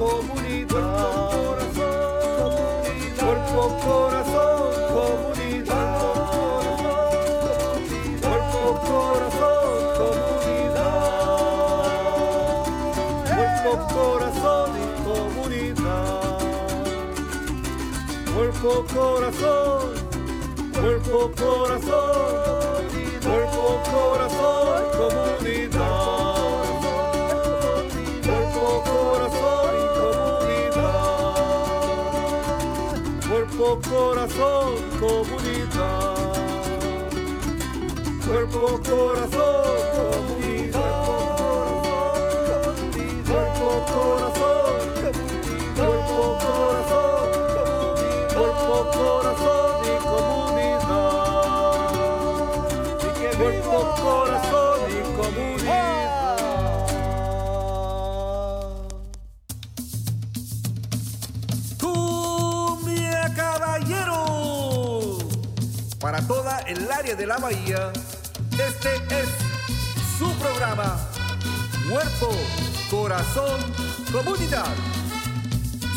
Comunidad, Cuerpo Corazón Comunidad, Cuerpo Corazón Comunidad, Cuerpo Corazón Comunidad, Cuerpo Corazón, Cuerpo Corazón, Cuerpo Corazón Comunidad. Cuerpo Corazón Comunidad, Cuerpo Corazón Comunidad, Cuerpo Corazón, Cuerpo Corazón, Cuerpo Corazón y Comunidad, Cuerpo Corazón y Comunidad. Para toda el área de la bahía, este es su programa, Cuerpo, Corazón, Comunidad.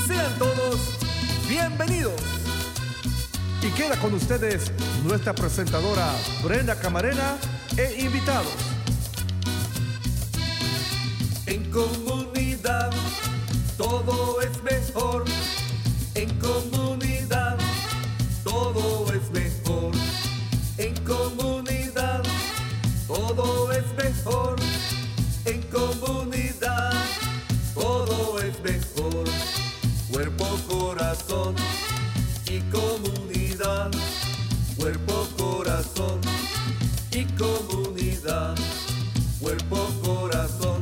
Sean todos bienvenidos. Y queda con ustedes nuestra presentadora Brenda Camarena e invitados. En comunidad, todo es mejor. En comunidad, todo es mejor. En comunidad, todo es mejor. En comunidad, todo es mejor. Cuerpo, corazón y comunidad. Cuerpo, corazón y comunidad. Cuerpo, corazón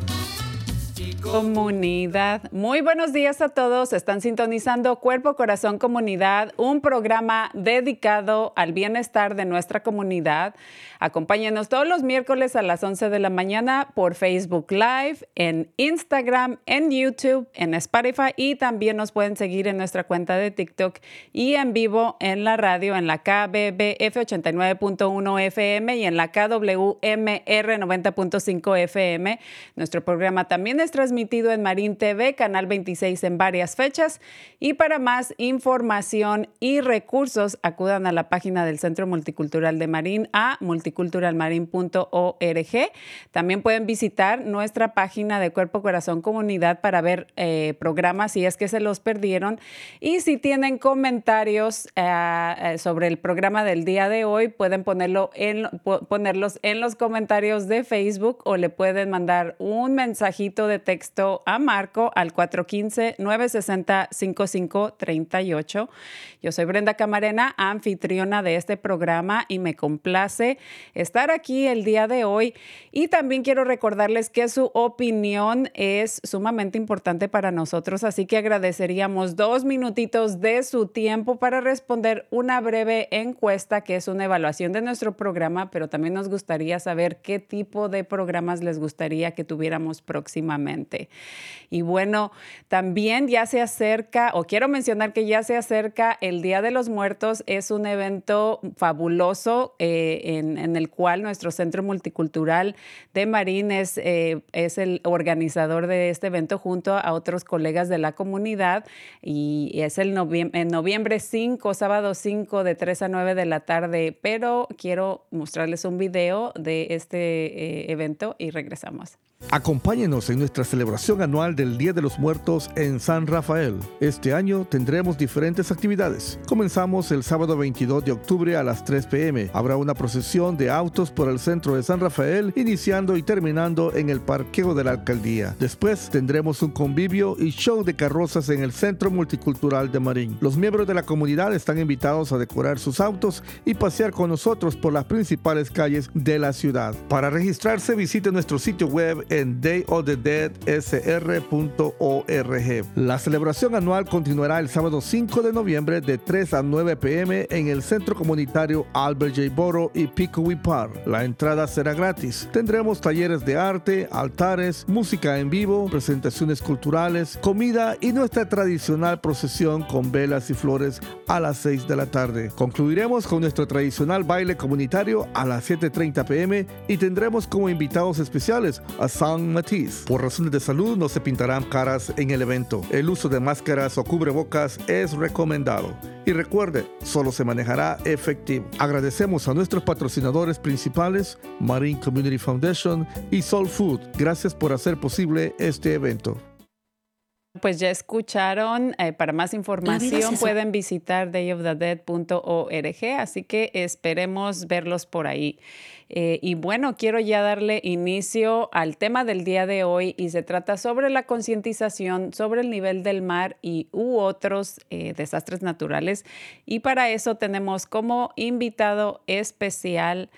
y comunidad. Muy buenos días a todos. Están sintonizando Cuerpo, Corazón, Comunidad, un programa dedicado al bienestar de nuestra comunidad. Acompáñenos todos los miércoles a las 11 de la mañana por Facebook Live, en Instagram, en YouTube, en Spotify, y también nos pueden seguir en nuestra cuenta de TikTok y en vivo en la radio, en la KBBF 89.1 FM y en la KWMR 90.5 FM. Nuestro programa también es transmitido en Marín TV, Canal 26 en varias fechas. Y para más información y recursos, acudan a la página del Centro Multicultural de Marín a multiculturalmarin.org. También pueden visitar nuestra página de Cuerpo, Corazón, Comunidad para ver programas si es que se los perdieron. Y si tienen comentarios sobre el programa del día de hoy, pueden ponerlos en los comentarios de Facebook o le pueden mandar un mensajito de texto a Marco al 415-960-5538. Yo soy Brenda Camarena, anfitriona de este programa, y me complace estar aquí el día de hoy. Y también quiero recordarles que su opinión es sumamente importante para nosotros, así que agradeceríamos 2 minutitos de su tiempo para responder una breve encuesta que es una evaluación de nuestro programa, pero también nos gustaría saber qué tipo de programas les gustaría que tuviéramos próximamente. Y bueno, también ya se acerca, o quiero mencionar que ya se acerca el Día de los Muertos. Es un evento fabuloso en el cual nuestro Centro Multicultural de Marín es el organizador de este evento junto a otros colegas de la comunidad, y es en noviembre 5, sábado 5 de 3 a 9 de la tarde, pero quiero mostrarles un video de este evento y regresamos. Acompáñenos en nuestra celebración anual del Día de los Muertos en San Rafael. Este año tendremos diferentes actividades. Comenzamos el sábado 22 de octubre a las 3 p.m. Habrá una procesión de autos por el centro de San Rafael, iniciando y terminando en el parqueo de la alcaldía. Después tendremos un convivio y show de carrozas en el Centro Multicultural de Marín. Los miembros de la comunidad están invitados a decorar sus autos y pasear con nosotros por las principales calles de la ciudad. Para registrarse, visite nuestro sitio web en dayofthedeadsr.org. La celebración anual continuará el sábado 5 de noviembre de 3 a 9 p.m. en el Centro Comunitario Albert J. Borough y Pico We Park. La entrada será gratis. Tendremos talleres de arte, altares, música en vivo, presentaciones culturales, comida y nuestra tradicional procesión con velas y flores a las 6 de la tarde. Concluiremos con nuestro tradicional baile comunitario a las 7:30 p.m. y tendremos como invitados especiales a San Matisse. Por razones de salud no se pintarán caras en el evento. El uso de máscaras o cubrebocas es recomendado. Y recuerde, solo se manejará efectivo. Agradecemos a nuestros patrocinadores principales, Marine Community Foundation y Soul Food. Gracias por hacer posible este evento. Pues ya escucharon, para más información pueden visitar dayofthedead.org, así que esperemos verlos por ahí. Y bueno, quiero ya darle inicio al tema del día de hoy y se trata sobre la concientización sobre el nivel del mar y otros desastres naturales. Y para eso tenemos como invitado especial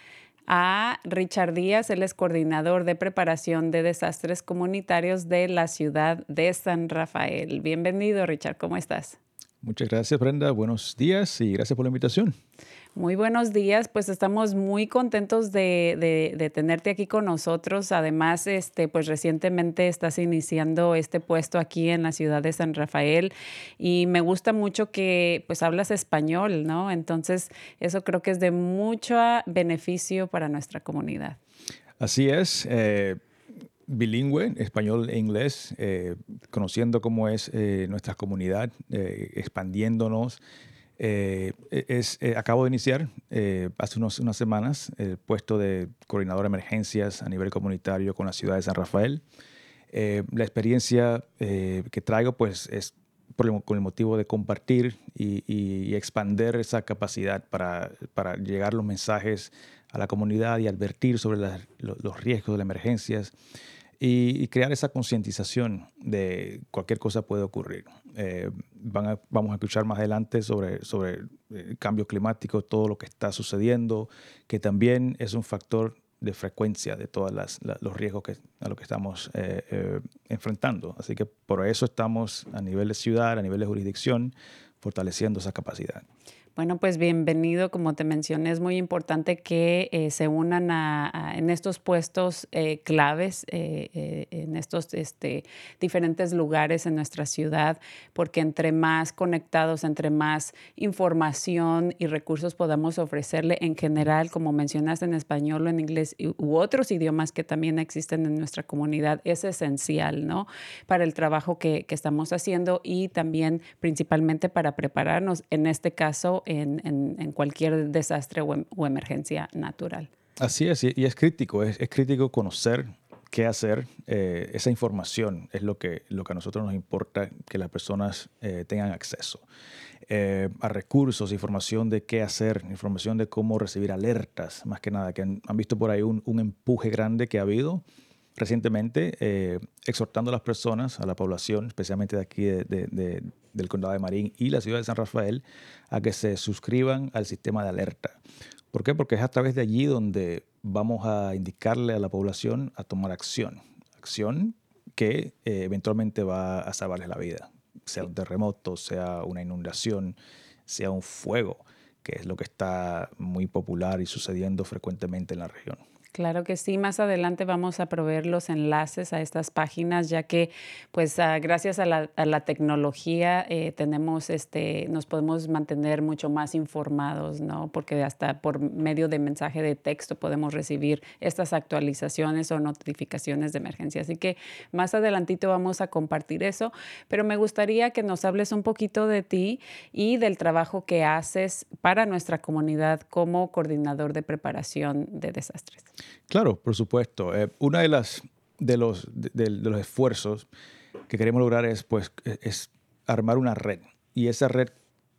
a Richard Díaz, él es coordinador de preparación de desastres comunitarios de la ciudad de San Rafael. Bienvenido, Richard, ¿cómo estás? Muchas gracias, Brenda. Buenos días y gracias por la invitación. Muy buenos días. Pues estamos muy contentos de tenerte aquí con nosotros. Además, pues recientemente estás iniciando este puesto aquí en la ciudad de San Rafael y me gusta mucho que pues hablas español, ¿no? Entonces, eso creo que es de mucho beneficio para nuestra comunidad. Así es. Bilingüe, español e inglés, conociendo cómo es nuestra comunidad, expandiéndonos. Acabo de iniciar hace unas semanas el puesto de coordinador de emergencias a nivel comunitario con la ciudad de San Rafael. La experiencia que traigo pues, es con el motivo de compartir y expandir esa capacidad para llegar los mensajes a la comunidad y advertir sobre los riesgos de las emergencias y crear esa concientización de cualquier cosa puede ocurrir. Vamos a escuchar más adelante sobre el cambio climático, todo lo que está sucediendo, que también es un factor de frecuencia de todos los riesgos a los que estamos enfrentando. Así que por eso estamos a nivel de ciudad, a nivel de jurisdicción, fortaleciendo esa capacidad. Bueno, pues bienvenido. Como te mencioné, es muy importante que se unan en estos puestos claves, en estos diferentes lugares en nuestra ciudad, porque entre más conectados, entre más información y recursos podamos ofrecerle en general, como mencionaste, en español o en inglés u otros idiomas que también existen en nuestra comunidad, es esencial, ¿no? Para el trabajo que estamos haciendo y también principalmente para prepararnos, en este caso, en cualquier desastre o emergencia natural. Así es, y es crítico. Es crítico conocer qué hacer. Esa información es lo que a nosotros nos importa, que las personas tengan acceso a recursos, información de qué hacer, información de cómo recibir alertas, más que nada, que han visto por ahí un empuje grande que ha habido recientemente, exhortando a las personas, a la población, especialmente de aquí del condado de Marín y la ciudad de San Rafael, a que se suscriban al sistema de alerta. ¿Por qué? Porque es a través de allí donde vamos a indicarle a la población a tomar acción que eventualmente va a salvarles la vida, sea un terremoto, sea una inundación, sea un fuego, que es lo que está muy popular y sucediendo frecuentemente en la región. Claro que sí. Más adelante vamos a proveer los enlaces a estas páginas, ya que pues gracias a la tecnología tenemos nos podemos mantener mucho más informados, ¿no? Porque hasta por medio de mensaje de texto podemos recibir estas actualizaciones o notificaciones de emergencia. Así que más adelantito vamos a compartir eso, pero me gustaría que nos hables un poquito de ti y del trabajo que haces para nuestra comunidad como coordinador de preparación de desastres. Claro, por supuesto. Uno de los esfuerzos que queremos lograr es armar una red. Y esa red,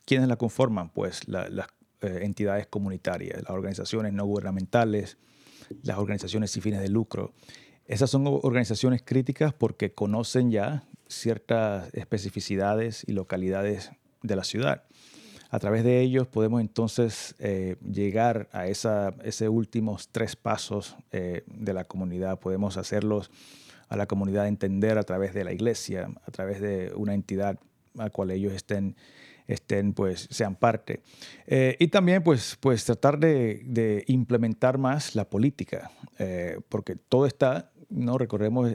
¿quiénes la conforman? Pues las entidades comunitarias, las organizaciones no gubernamentales, las organizaciones sin fines de lucro. Esas son organizaciones críticas porque conocen ya ciertas especificidades y localidades de la ciudad. A través de ellos podemos entonces llegar a esos últimos 3 pasos de la comunidad. Podemos hacerlos a la comunidad entender a través de la iglesia, a través de una entidad a la cual ellos sean parte. Y también pues tratar de implementar más la política, porque todo está, ¿no? Recordemos,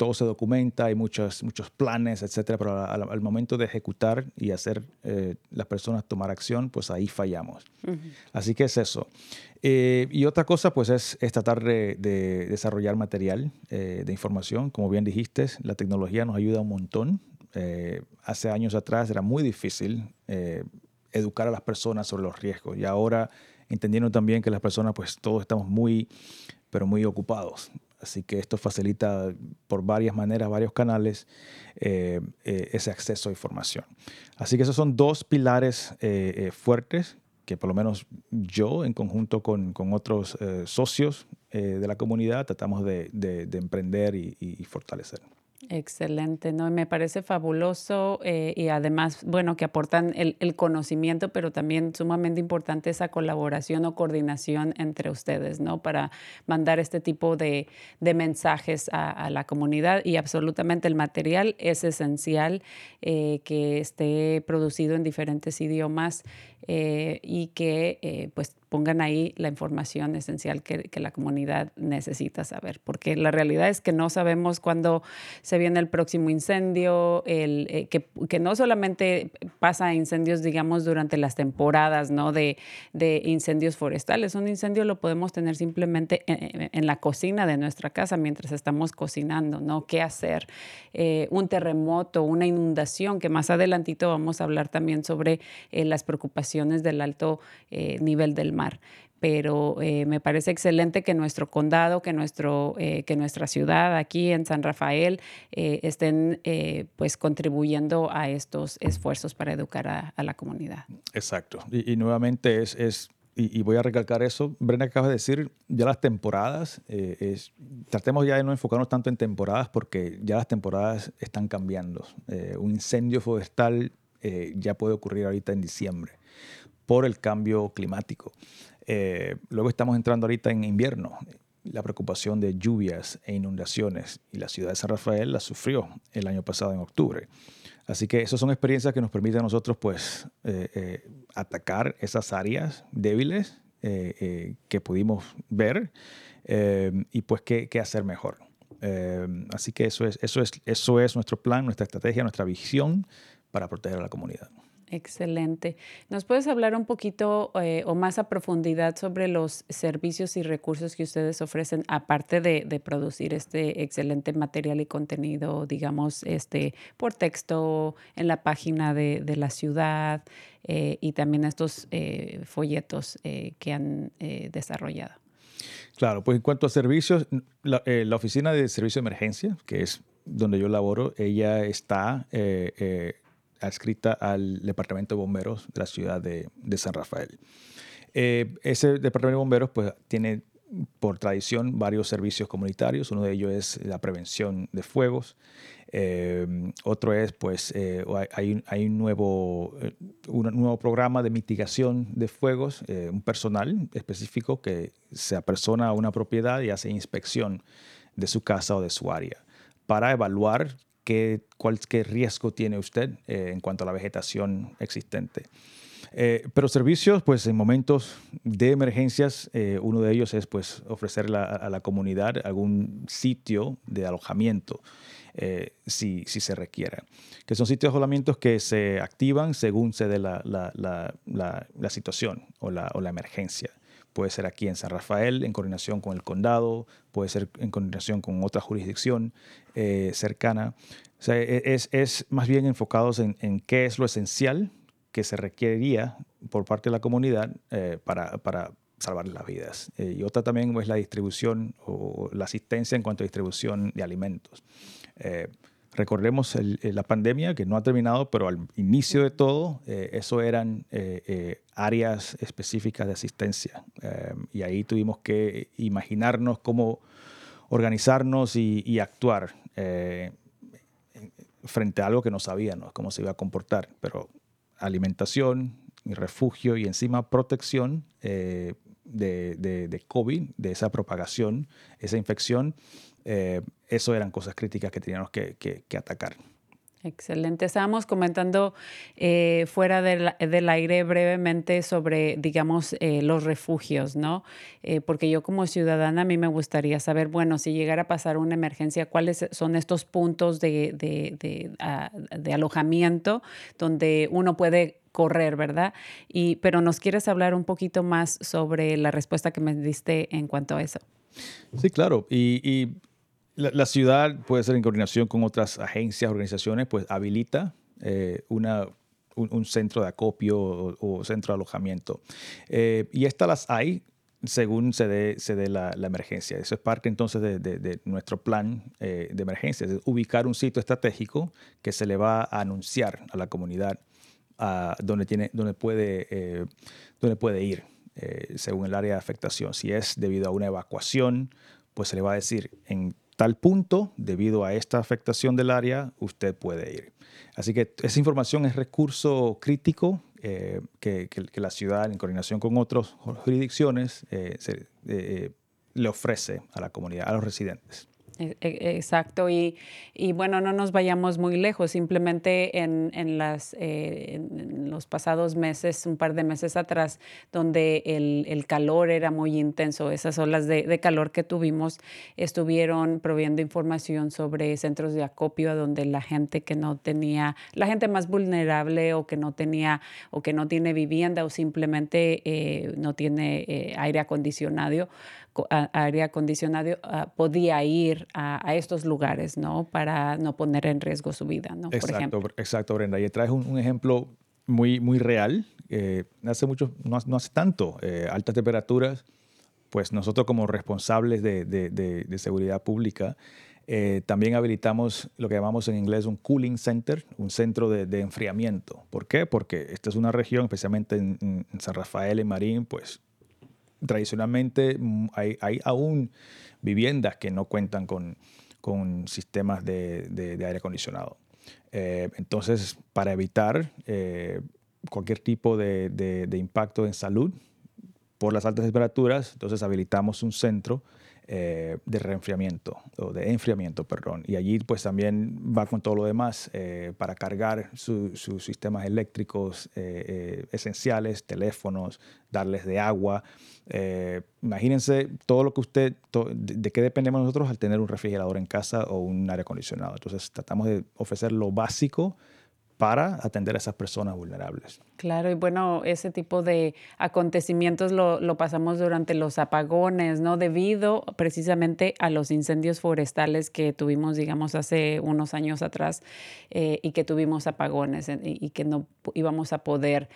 todo se documenta, hay muchos planes, etcétera, pero al momento de ejecutar y hacer las personas tomar acción, pues ahí fallamos. Uh-huh. Así que es eso. Y otra cosa, pues, es tratar de desarrollar material de información. Como bien dijiste, la tecnología nos ayuda un montón. Hace años atrás era muy difícil educar a las personas sobre los riesgos. Y ahora, entendiendo también que las personas, pues, todos estamos muy ocupados. Así que esto facilita por varias maneras, varios canales, ese acceso a información. Así que esos son dos pilares fuertes que por lo menos yo, en conjunto con otros socios de la comunidad, tratamos de emprender y fortalecer. Excelente, ¿no? Me parece fabuloso y además, bueno, que aportan el conocimiento, pero también sumamente importante esa colaboración o coordinación entre ustedes, ¿no? Para mandar este tipo de mensajes a la comunidad, y absolutamente el material es esencial que esté producido en diferentes idiomas y que pues pongan ahí la información esencial que la comunidad necesita saber, porque la realidad es que no sabemos cuándo se viene el próximo incendio, que no solamente pasa incendios, digamos, durante las temporadas, ¿no? de incendios forestales. Un incendio lo podemos tener simplemente en la cocina de nuestra casa mientras estamos cocinando, ¿no? ¿Qué hacer? Un terremoto, una inundación, que más adelantito vamos a hablar también sobre las preocupaciones del alto nivel del mar. Pero me parece excelente que nuestro condado, que nuestra ciudad aquí en San Rafael estén pues contribuyendo a estos esfuerzos para educar a la comunidad. Exacto. Y nuevamente y voy a recalcar eso, Brenda, que acabas de decir, ya las temporadas, tratemos ya de no enfocarnos tanto en temporadas, porque ya las temporadas están cambiando. Un incendio forestal ya puede ocurrir ahorita en diciembre por el cambio climático. Luego estamos entrando ahorita en invierno, la preocupación de lluvias e inundaciones, y la ciudad de San Rafael la sufrió el año pasado en octubre. Así que esas son experiencias que nos permiten a nosotros, pues, atacar esas áreas débiles que pudimos ver y pues qué hacer mejor. Así que eso es nuestro plan, nuestra estrategia, nuestra visión para proteger a la comunidad. Excelente. ¿Nos puedes hablar un poquito o más a profundidad sobre los servicios y recursos que ustedes ofrecen, aparte de producir este excelente material y contenido, digamos, por texto, en la página de la ciudad y también estos folletos que han desarrollado? Claro, pues en cuanto a servicios, la Oficina de Servicio de Emergencia, que es donde yo laboro, ella está adscrita al Departamento de Bomberos de la ciudad de San Rafael. Ese Departamento de Bomberos, pues, tiene por tradición varios servicios comunitarios. Uno de ellos es la prevención de fuegos. Otro es, pues, hay un nuevo programa de mitigación de fuegos, un personal específico que se apersona a una propiedad y hace inspección de su casa o de su área para evaluar qué riesgo tiene usted en cuanto a la vegetación existente. Pero servicios, pues, en momentos de emergencias, uno de ellos es, pues, ofrecerle a la comunidad algún sitio de alojamiento, si se requiera. Que son sitios de alojamiento que se activan según se dé la situación o la emergencia. Puede ser aquí en San Rafael, en coordinación con el condado, puede ser en coordinación con otra jurisdicción cercana. O sea, es más bien enfocados en qué es lo esencial que se requeriría por parte de la comunidad para salvar las vidas. Y otra también es la distribución o la asistencia en cuanto a distribución de alimentos. Recordemos la pandemia, que no ha terminado, pero al inicio de todo, eso eran áreas específicas de asistencia. Y ahí tuvimos que imaginarnos cómo organizarnos y actuar frente a algo que no sabíamos, cómo se iba a comportar. Pero alimentación, y refugio y encima protección de COVID, de esa propagación, esa infección, eso eran cosas críticas que teníamos que atacar. Excelente. Estábamos comentando fuera del aire brevemente sobre, digamos, los refugios, ¿no? Porque yo como ciudadana a mí me gustaría saber, bueno, si llegara a pasar una emergencia, ¿cuáles son estos puntos de alojamiento donde uno puede correr, ¿verdad? Pero nos quieres hablar un poquito más sobre la respuesta que me diste en cuanto a eso. Sí, claro. La ciudad puede ser en coordinación con otras agencias, organizaciones, pues habilita un centro de acopio o centro de alojamiento. Y estas las hay según se dé la emergencia. Eso es parte entonces de nuestro plan de emergencia, es ubicar un sitio estratégico que se le va a anunciar a la comunidad donde puede ir según el área de afectación. Si es debido a una evacuación, pues se le va a decir en tal punto, debido a esta afectación del área, usted puede ir. Así que esa información es recurso crítico que la ciudad, en coordinación con otras jurisdicciones, le ofrece a la comunidad, a los residentes. Exacto. Y bueno, no nos vayamos muy lejos. Simplemente en los pasados meses, un par de meses atrás, donde el calor era muy intenso, esas olas de calor que tuvimos, estuvieron proveyendo información sobre centros de acopio donde la gente más vulnerable o que no tenía o que no tiene vivienda o simplemente no tiene aire acondicionado, podía ir a estos lugares, ¿no? Para no poner en riesgo su vida, ¿no? Exacto, Brenda. Y traes un ejemplo muy, muy real. No hace tanto, altas temperaturas, pues nosotros como responsables de seguridad pública también habilitamos lo que llamamos en inglés un cooling center, un centro de enfriamiento. ¿Por qué? Porque esta es una región, especialmente en San Rafael, en Marín, pues tradicionalmente hay aún viviendas que no cuentan con sistemas de aire acondicionado. Entonces, para evitar cualquier tipo de impacto en salud por las altas temperaturas, entonces habilitamos un centro de enfriamiento, y allí pues también va con todo lo demás para cargar sus sistemas eléctricos esenciales, teléfonos, darles de agua. Imagínense todo lo que de qué dependemos nosotros al tener un refrigerador en casa o un aire acondicionado. Entonces tratamos de ofrecer lo básico para atender a esas personas vulnerables. Claro, y bueno, ese tipo de acontecimientos lo pasamos durante los apagones, ¿no? Debido precisamente a los incendios forestales que tuvimos, digamos, hace unos años atrás, y que tuvimos apagones y que no íbamos a poder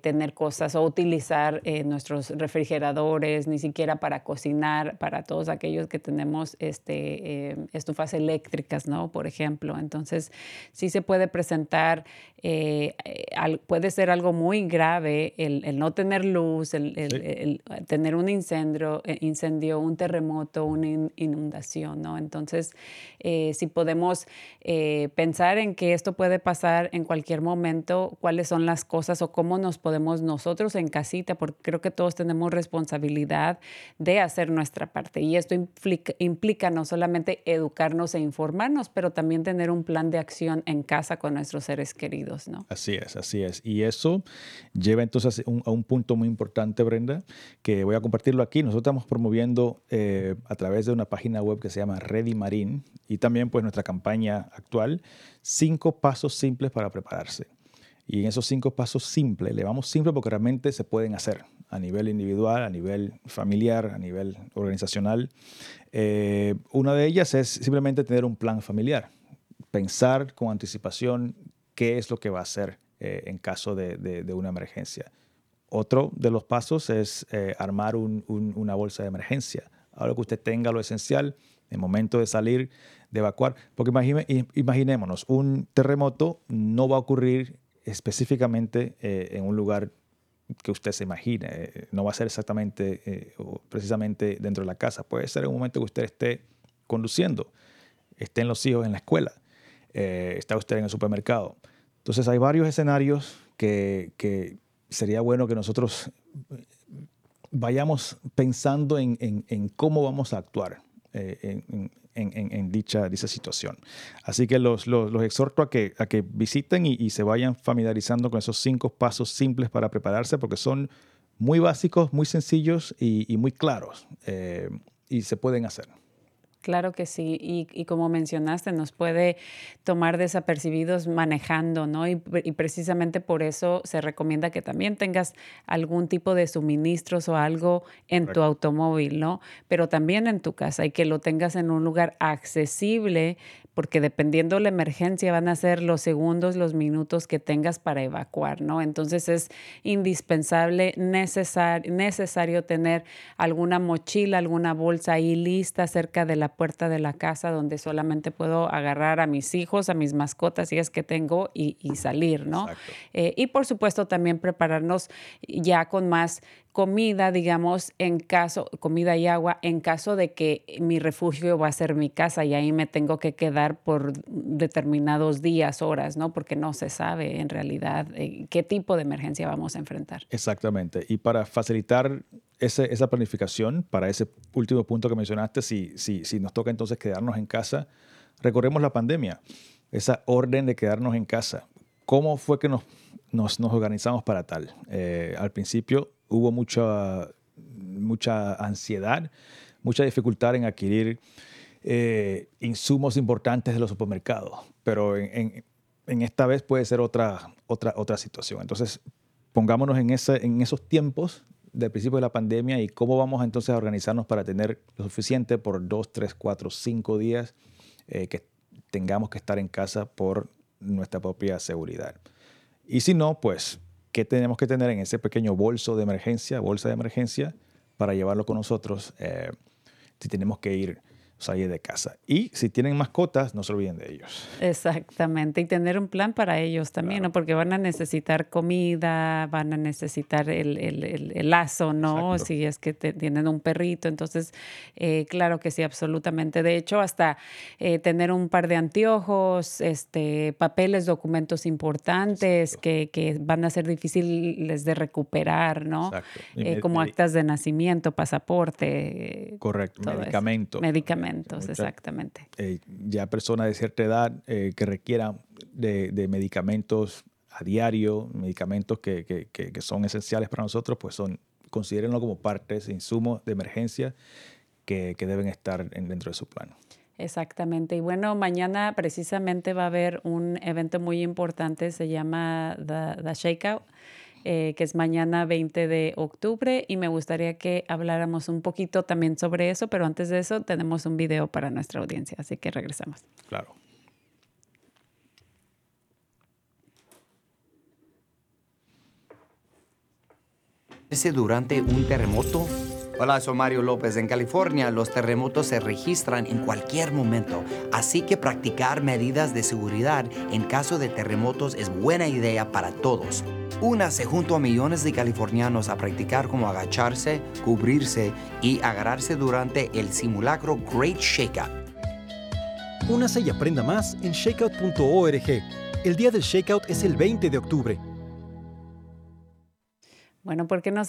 tener cosas o utilizar nuestros refrigeradores, ni siquiera para cocinar, para todos aquellos que tenemos estufas eléctricas, ¿no? Por ejemplo. Entonces, sí se puede presentar, puede ser algo muy grave el no tener luz, el tener un incendio, un terremoto, una inundación, ¿no? Entonces, si podemos pensar en que esto puede pasar en cualquier momento, cuáles son las cosas o cómo nos podemos nosotros en casita, porque creo que todos tenemos responsabilidad de hacer nuestra parte. Y esto implica no solamente educarnos e informarnos, pero también tener un plan de acción en casa con nuestros seres queridos, ¿no? Así es. Y eso lleva entonces a un punto muy importante, Brenda, que voy a compartirlo aquí. Nosotros estamos promoviendo a través de una página web que se llama Ready Marin y también pues nuestra campaña actual, 5 pasos simples para prepararse. Y en esos 5 pasos simples, le vamos simple porque realmente se pueden hacer a nivel individual, a nivel familiar, a nivel organizacional. Una de ellas es simplemente tener un plan familiar, pensar con anticipación qué es lo que va a hacer en caso de una emergencia. Otro de los pasos es armar una bolsa de emergencia. Ahora que usted tenga lo esencial, en el momento de salir, de evacuar. Porque imaginémonos, un terremoto no va a ocurrir específicamente en un lugar que usted se imagine. No va a ser exactamente o precisamente dentro de la casa. Puede ser en un momento que usted esté conduciendo, estén los hijos en la escuela, está usted en el supermercado. Entonces hay varios escenarios que sería bueno que nosotros vayamos pensando en cómo vamos a actuar en dicha situación. Así que los exhorto a que visiten y se vayan familiarizando con esos 5 pasos simples para prepararse, porque son muy básicos, muy sencillos y muy claros, y se pueden hacer. Claro que sí, y como mencionaste, nos puede tomar desapercibidos manejando, ¿no? Y precisamente por eso se recomienda que también tengas algún tipo de suministros o algo en tu automóvil, ¿no? Pero también en tu casa, y que lo tengas en un lugar accesible, porque dependiendo la emergencia van a ser los segundos, los minutos que tengas para evacuar, ¿no? Entonces es indispensable, necesario tener alguna mochila, alguna bolsa ahí lista cerca de la puerta de la casa, donde solamente puedo agarrar a mis hijos, a mis mascotas, si es que tengo, y salir, ¿no? Y por supuesto también prepararnos ya con más comida, digamos, comida y agua, en caso de que mi refugio va a ser mi casa y ahí me tengo que quedar por determinados días, horas, ¿no? Porque no se sabe en realidad qué tipo de emergencia vamos a enfrentar. Exactamente. Y para facilitar esa planificación, para ese último punto que mencionaste, si nos toca entonces quedarnos en casa, recorremos la pandemia, esa orden de quedarnos en casa. ¿Cómo fue que nos organizamos para tal? Al principio hubo mucha ansiedad, mucha dificultad en adquirir insumos importantes de los supermercados, pero en esta vez puede ser otra situación. Entonces, pongámonos en esos tiempos del principio de la pandemia y cómo vamos entonces a organizarnos para tener lo suficiente por 2, 3, 4, 5 días que tengamos que estar en casa por nuestra propia seguridad. Y si no, pues, ¿qué tenemos que tener en ese pequeño bolsa de emergencia, para llevarlo con nosotros si tenemos que salir de casa? Y si tienen mascotas, no se olviden de ellos. Exactamente, y tener un plan para ellos también, claro, ¿no? Porque van a necesitar comida, van a necesitar el lazo, ¿no? Exacto. Si es que tienen un perrito, entonces claro que sí, absolutamente. De hecho, hasta tener un par de anteojos, papeles, documentos importantes que van a ser difíciles de recuperar, ¿no? Exacto. Como actas de nacimiento, pasaporte. Correcto, medicamentos. Exactamente. Ya personas de cierta edad que requieran de medicamentos a diario, medicamentos que son esenciales para nosotros, pues considérenlo como partes, insumos de emergencia que deben estar dentro de su plan. Exactamente. Y bueno, mañana precisamente va a haber un evento muy importante, se llama The Shakeout. Que es mañana 20 de octubre, y me gustaría que habláramos un poquito también sobre eso, pero antes de eso tenemos un video para nuestra audiencia, así que regresamos. Claro. Durante un terremoto. Hola, soy Mario López. En California, los terremotos se registran en cualquier momento, así que practicar medidas de seguridad en caso de terremotos es buena idea para todos. Únase junto a millones de californianos a practicar cómo agacharse, cubrirse y agarrarse durante el simulacro Great Shakeout. Únase y aprenda más en shakeout.org. El día del Shakeout es el 20 de octubre. Bueno, ¿por qué no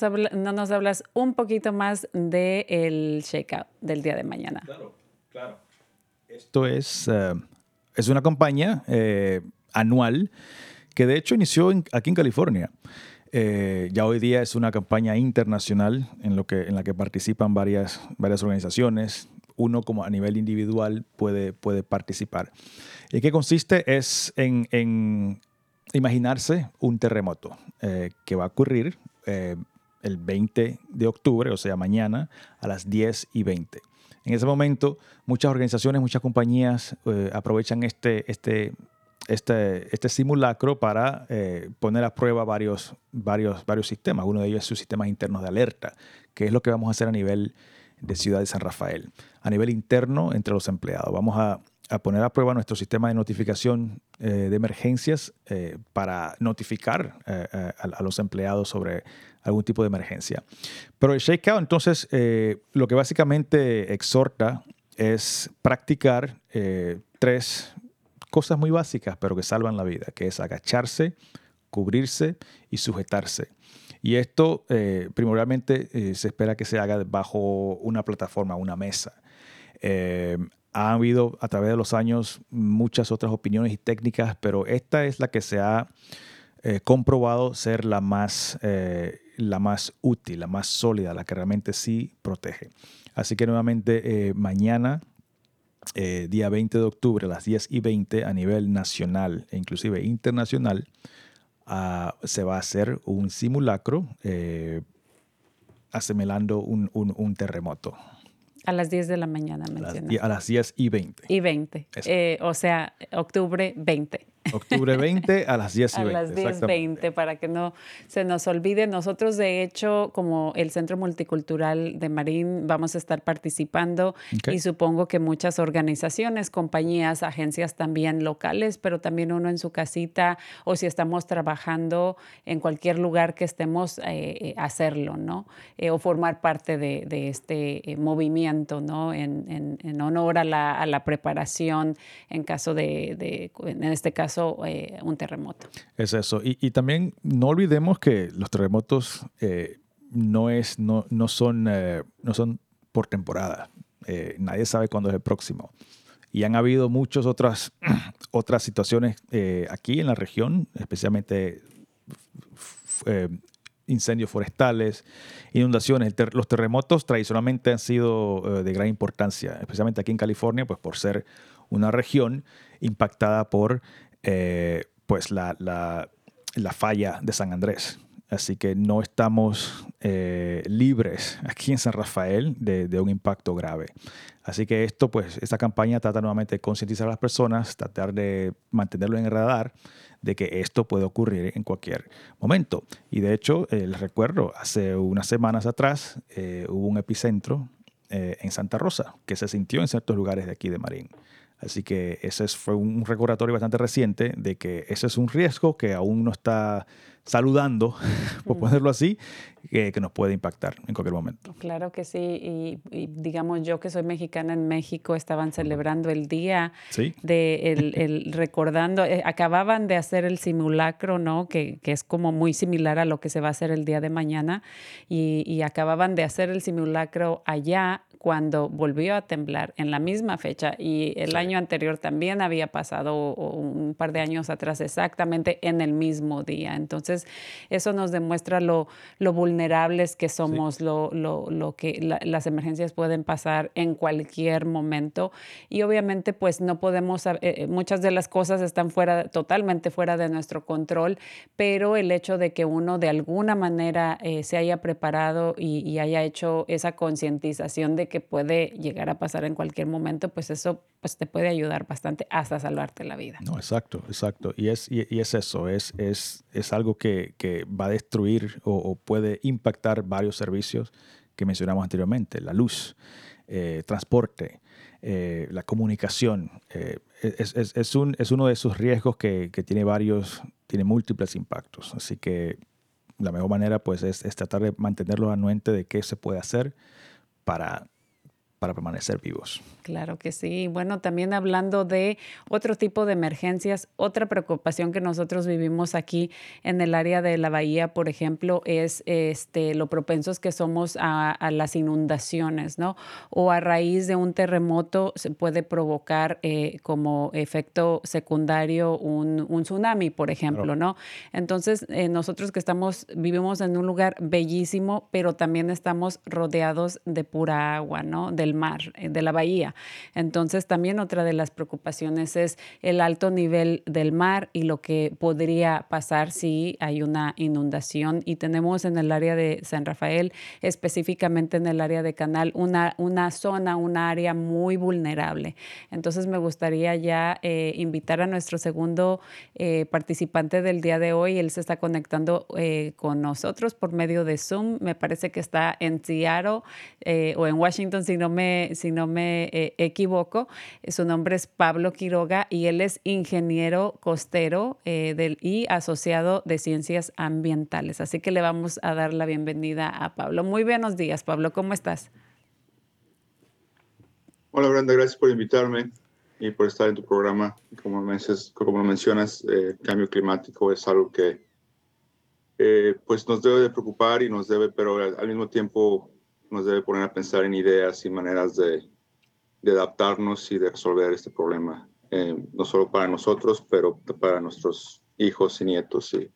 nos hablas un poquito más del Shakeout del día de mañana? Claro. Esto es una campaña anual que de hecho inició aquí en California. Ya hoy día es una campaña internacional en la que participan varias organizaciones. Uno como a nivel individual puede participar. ¿Y qué consiste? Es en imaginarse un terremoto que va a ocurrir el 20 de octubre, o sea, mañana, a las 10:20. En ese momento, muchas organizaciones, muchas compañías aprovechan este simulacro para poner a prueba varios sistemas. Uno de ellos es sus sistemas internos de alerta, que es lo que vamos a hacer a nivel de Ciudad de San Rafael. A nivel interno, entre los empleados. Vamos a poner a prueba nuestro sistema de notificación de emergencias para notificar a los empleados sobre algún tipo de emergencia. Pero el Shakeout, entonces, lo que básicamente exhorta es practicar 3 cosas muy básicas, pero que salvan la vida, que es agacharse, cubrirse y sujetarse. Y esto, primordialmente, se espera que se haga bajo una plataforma, una mesa. Ha habido a través de los años muchas otras opiniones y técnicas, pero esta es la que se ha comprobado ser la más útil, la más sólida, la que realmente sí protege. Así que nuevamente mañana, día 20 de octubre, a las 10:20 a nivel nacional e inclusive internacional, se va a hacer un simulacro asemejando un terremoto. A las 10 de la mañana, mencionas. A las 10:20. O sea, octubre 20. Octubre 20 a las 10:20. A las 10:20, para que no se nos olvide. Nosotros, de hecho, como el Centro Multicultural de Marín, vamos a estar participando. Okay. Y supongo que muchas organizaciones, compañías, agencias también locales, pero también uno en su casita o si estamos trabajando en cualquier lugar que estemos, hacerlo, ¿no? O formar parte de este movimiento, ¿no? En honor a la preparación en caso en este caso, un terremoto. Es eso. Y también no olvidemos que los terremotos no son por temporada. Nadie sabe cuándo es el próximo. Y han habido muchas otras situaciones aquí en la región, especialmente incendios forestales, inundaciones. Los terremotos tradicionalmente han sido de gran importancia, especialmente aquí en California, pues por ser una región impactada por pues la falla de San Andrés. Así que no estamos libres aquí en San Rafael de un impacto grave. Así que esta campaña trata nuevamente de concientizar a las personas, tratar de mantenerlo en el radar de que esto puede ocurrir en cualquier momento. Y de hecho, les recuerdo, hace unas semanas atrás hubo un epicentro en Santa Rosa que se sintió en ciertos lugares de aquí de Marín. Así que ese fue un recordatorio bastante reciente de que ese es un riesgo que aún no está saludando, por ponerlo así, que nos puede impactar en cualquier momento. Claro que sí. Y digamos, yo que soy mexicana en México, estaban celebrando el día, ¿sí?, recordando, acababan de hacer el simulacro, ¿no? Que es como muy similar a lo que se va a hacer el día de mañana. Y acababan de hacer el simulacro allá cuando volvió a temblar en la misma fecha. Y el año anterior también había pasado, o un par de años atrás exactamente, en el mismo día. Entonces, eso nos demuestra lo vulnerables que somos, sí, lo que las emergencias pueden pasar en cualquier momento. Y obviamente, pues no podemos, muchas de las cosas están totalmente fuera de nuestro control, pero el hecho de que uno de alguna manera se haya preparado y haya hecho esa concientización de que puede llegar a pasar en cualquier momento, pues eso te puede ayudar bastante hasta salvarte la vida. No, exacto. Y es eso, es algo que va a destruir o puede impactar varios servicios que mencionamos anteriormente: la luz, transporte, la comunicación. Es uno de esos riesgos que tiene múltiples impactos. Así que la mejor manera, pues, es tratar de mantenerlo anuente de qué se puede hacer para permanecer vivos. Claro que sí. Bueno, también hablando de otro tipo de emergencias, otra preocupación que nosotros vivimos aquí en el área de la bahía, por ejemplo, es lo propensos que somos a las inundaciones, ¿no? O a raíz de un terremoto se puede provocar como efecto secundario un tsunami, por ejemplo, claro, ¿no? Entonces, nosotros que vivimos en un lugar bellísimo, pero también estamos rodeados de pura agua, ¿no? Del mar, de la bahía. Entonces, también otra de las preocupaciones es el alto nivel del mar y lo que podría pasar si hay una inundación. Y tenemos en el área de San Rafael, específicamente en el área de Canal, una área muy vulnerable. Entonces, me gustaría ya invitar a nuestro segundo participante del día de hoy. Él se está conectando con nosotros por medio de Zoom. Me parece que está en Seattle o en Washington, si no me equivoco. Su nombre es Pablo Quiroga y él es ingeniero costero y asociado de ciencias ambientales. Así que le vamos a dar la bienvenida a Pablo. Muy buenos días, Pablo. ¿Cómo estás? Hola, Brenda. Gracias por invitarme y por estar en tu programa. Como mencionas, el cambio climático es algo que pues nos debe de preocupar y pero al mismo tiempo nos debe poner a pensar en ideas y maneras de de adaptarnos y de resolver este problema, no solo para nosotros, pero para nuestros hijos y nietos y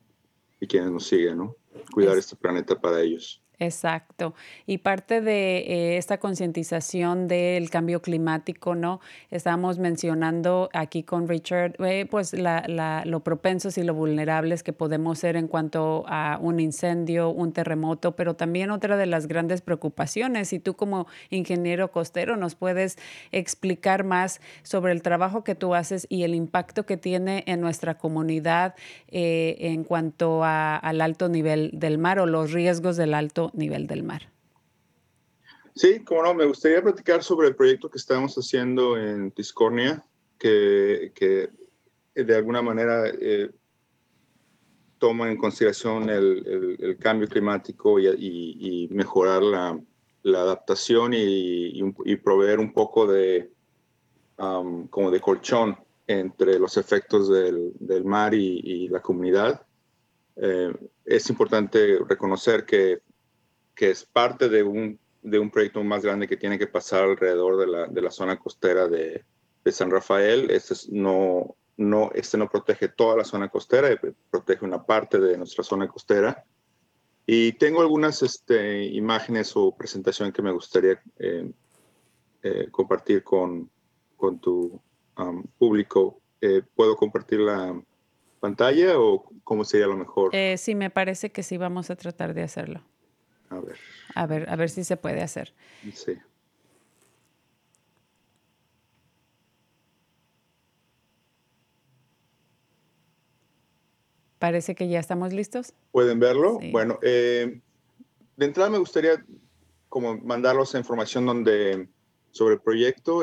quienes nos siguen, ¿no? Cuidar este planeta para ellos. Exacto. Y parte de esta concientización del cambio climático, ¿no? Estábamos mencionando aquí con Richard, pues lo propensos y lo vulnerables que podemos ser en cuanto a un incendio, un terremoto, pero también otra de las grandes preocupaciones. Y tú como ingeniero costero nos puedes explicar más sobre el trabajo que tú haces y el impacto que tiene en nuestra comunidad en cuanto al alto nivel del mar o los riesgos del alto nivel del mar. Sí, como no, me gustaría platicar sobre el proyecto que estamos haciendo en Tiscornia, que de alguna manera toma en consideración el cambio climático y mejorar la adaptación y proveer un poco de, como de colchón entre los efectos del mar y la comunidad. Es importante reconocer que es parte de un proyecto más grande que tiene que pasar alrededor de la zona costera de San Rafael. Este no protege toda la zona costera, protege una parte de nuestra zona costera. Y tengo algunas imágenes o presentación que me gustaría compartir con tu público. ¿Puedo compartir la pantalla o cómo sería lo mejor? Sí, me parece que sí, vamos a tratar de hacerlo. A ver si se puede hacer. Sí. Parece que ya estamos listos. ¿Pueden verlo? Sí. Bueno, de entrada me gustaría como mandarlos a información sobre el proyecto.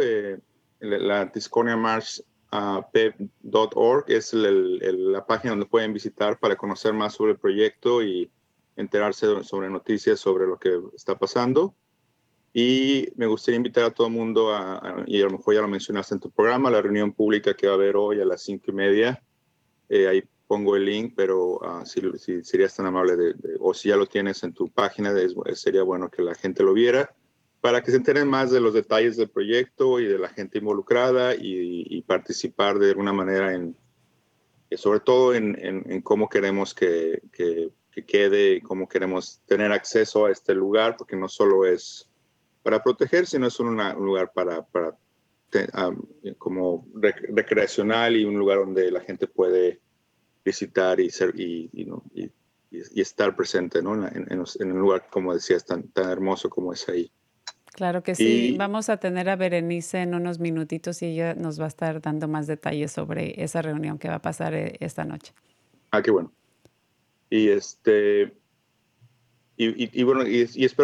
La TiscorniaMarch.pep.org es la página donde pueden visitar para conocer más sobre el proyecto y enterarse sobre noticias, sobre lo que está pasando. Y me gustaría invitar a todo el mundo, y a lo mejor ya lo mencionaste en tu programa, la reunión pública que va a haber hoy a las 5:30. Ahí pongo el link, pero si serías tan amable, o si ya lo tienes en tu página, sería bueno que la gente lo viera, para que se enteren más de los detalles del proyecto y de la gente involucrada y participar de alguna manera, sobre todo en cómo queremos que quede, cómo queremos tener acceso a este lugar, porque no solo es para proteger, sino es un lugar como recreacional y un lugar donde la gente puede visitar y estar presente, ¿no? En un lugar, como decías, tan hermoso como es ahí. Claro que sí. Vamos a tener a Berenice en unos minutitos y ella nos va a estar dando más detalles sobre esa reunión que va a pasar esta noche. Ah, qué bueno. Y espero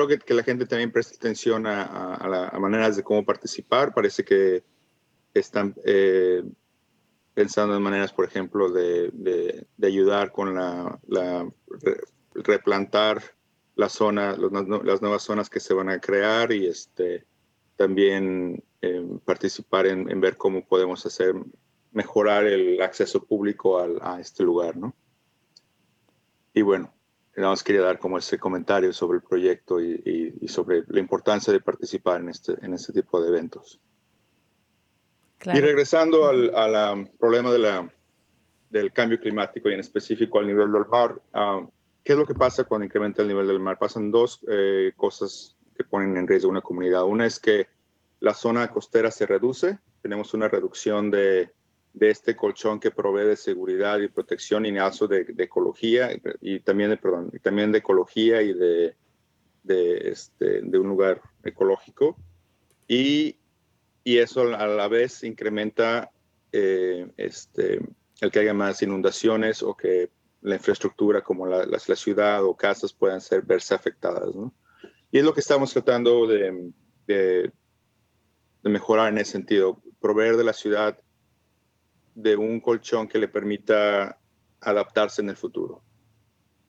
que la gente también preste atención a maneras de cómo participar. Parece que están pensando en maneras, por ejemplo, de ayudar con replantar la zona, las nuevas zonas que se van a crear y también participar en ver cómo podemos mejorar el acceso público a este lugar, ¿no? Y bueno, nada más quería dar como ese comentario sobre el proyecto y sobre la importancia de participar en este tipo de eventos. Claro. Y regresando al problema del cambio climático y en específico al nivel del mar, ¿qué es lo que pasa cuando incrementa el nivel del mar? Pasan dos cosas que ponen en riesgo una comunidad. Una es que la zona costera se reduce, tenemos una reducción de este colchón que provee de seguridad y protección y alzo de ecología y también de ecología y de un lugar ecológico y eso a la vez incrementa el que haya más inundaciones o que la infraestructura como la ciudad o casas puedan verse afectadas, ¿no? Y es lo que estamos tratando de mejorar en ese sentido, proveer de la ciudad de un colchón que le permita adaptarse en el futuro.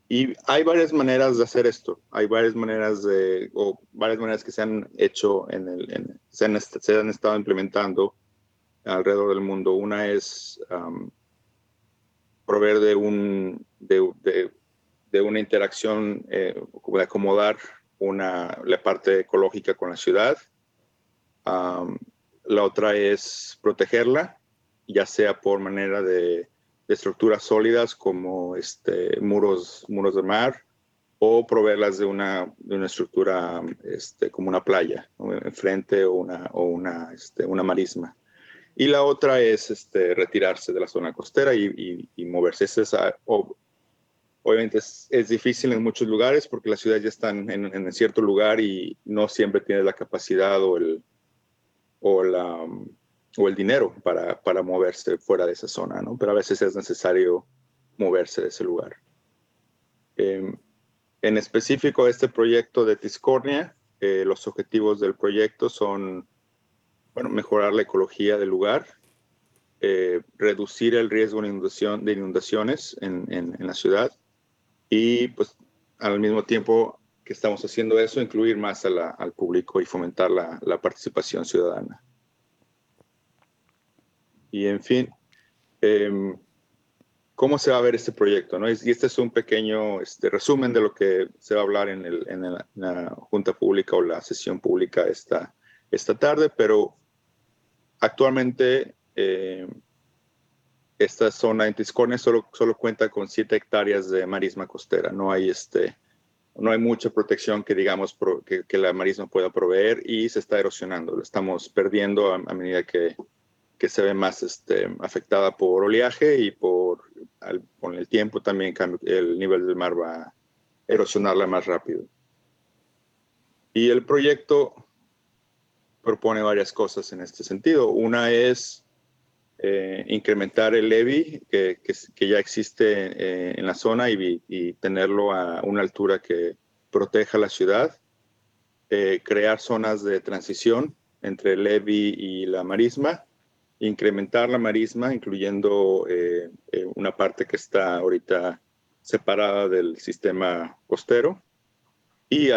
Y hay varias maneras de hacer esto. Hay varias maneras que se han hecho, se han estado implementando alrededor del mundo. Una es proveer de una interacción, de acomodar la parte ecológica con la ciudad. La otra es protegerla, ya sea por manera de estructuras sólidas como muros de mar, o proveerlas de una estructura como una playa, ¿no?, enfrente, o una marisma. Y la otra es retirarse de la zona costera y moverse. Obviamente es difícil en muchos lugares porque las ciudades ya están en cierto lugar y no siempre tienes la capacidad o el dinero para moverse fuera de esa zona, ¿no? Pero a veces es necesario moverse de ese lugar. En específico, este proyecto de Tiscornia, los objetivos del proyecto son, bueno, mejorar la ecología del lugar, reducir el riesgo de inundaciones en la ciudad y, pues, al mismo tiempo que estamos haciendo eso, incluir más al público y fomentar la participación ciudadana. Y, en fin, ¿cómo se va a ver este proyecto, no? Y este es un pequeño resumen de lo que se va a hablar en la junta pública o la sesión pública esta tarde, pero actualmente esta zona en Tiscornia solo cuenta con 7 hectáreas de marisma costera. No hay mucha protección que digamos que la marisma pueda proveer y se está erosionando. Lo estamos perdiendo a medida que se ve más afectada por oleaje y con el tiempo también el nivel del mar va a erosionarla más rápido. Y el proyecto propone varias cosas en este sentido. Una es incrementar el levee que ya existe en la zona y tenerlo a una altura que proteja la ciudad, crear zonas de transición entre el levee y la marisma, incrementar la marisma, incluyendo una parte que está ahorita separada del sistema costero, y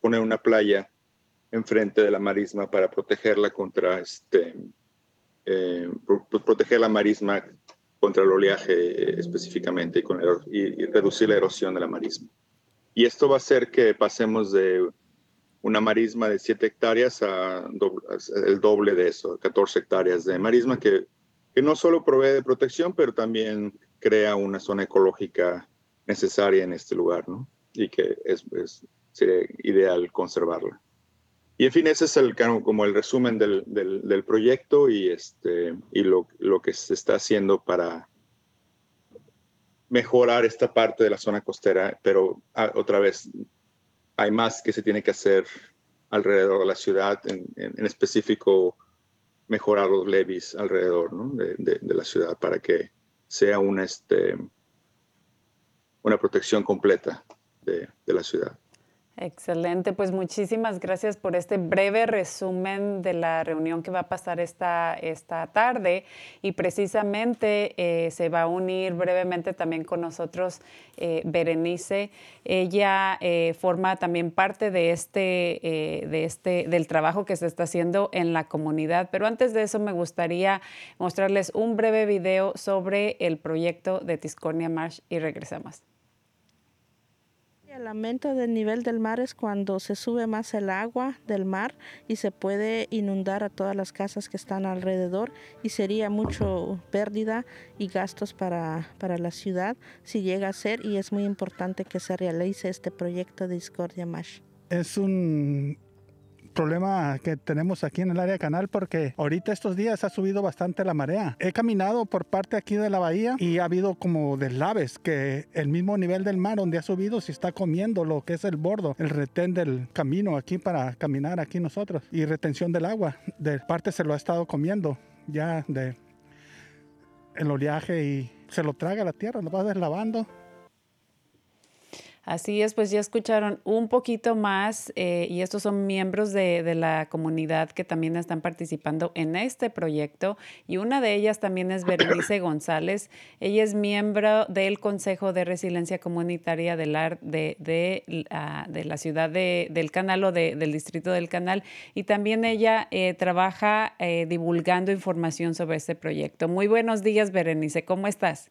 poner una playa enfrente de la marisma para protegerla proteger la marisma contra el oleaje específicamente y reducir la erosión de la marisma. Y esto va a hacer que pasemos de una marisma de 7 hectáreas el doble de eso, 14 hectáreas de marisma, que no solo provee de protección, pero también crea una zona ecológica necesaria en este lugar, ¿no? Y que sería ideal conservarla. Y, en fin, ese es el resumen del proyecto y lo que se está haciendo para mejorar esta parte de la zona costera. Pero, otra vez, hay más que se tiene que hacer alrededor de la ciudad, en específico mejorar los levees alrededor, ¿no?, de la ciudad para que sea una protección completa de la ciudad. Excelente, pues muchísimas gracias por este breve resumen de la reunión que va a pasar esta tarde, y precisamente se va a unir brevemente también con nosotros Berenice. Ella forma también parte del trabajo que se está haciendo en la comunidad, pero antes de eso me gustaría mostrarles un breve video sobre el proyecto de Tiscornia March y regresamos. El aumento del nivel del mar es cuando se sube más el agua del mar y se puede inundar a todas las casas que están alrededor, y sería mucho pérdida y gastos para la ciudad si llega a ser, y es muy importante que se realice este proyecto de Tiscornia March. Es un problema que tenemos aquí en el área canal porque ahorita estos días ha subido bastante la marea. He caminado por parte aquí de la bahía y ha habido como deslaves que el mismo nivel del mar donde ha subido se está comiendo lo que es el bordo, el retén del camino aquí para caminar aquí nosotros, y retención del agua. De parte se lo ha estado comiendo ya de el oleaje y se lo traga la tierra, lo va deslavando. Así es, pues ya escucharon un poquito más y estos son miembros de la comunidad que también están participando en este proyecto, y una de ellas también es Berenice González. Ella es miembro del Consejo de Resiliencia Comunitaria de la ciudad del Canal o del distrito del Canal, y también ella trabaja divulgando información sobre este proyecto. Muy buenos días, Berenice, ¿cómo estás?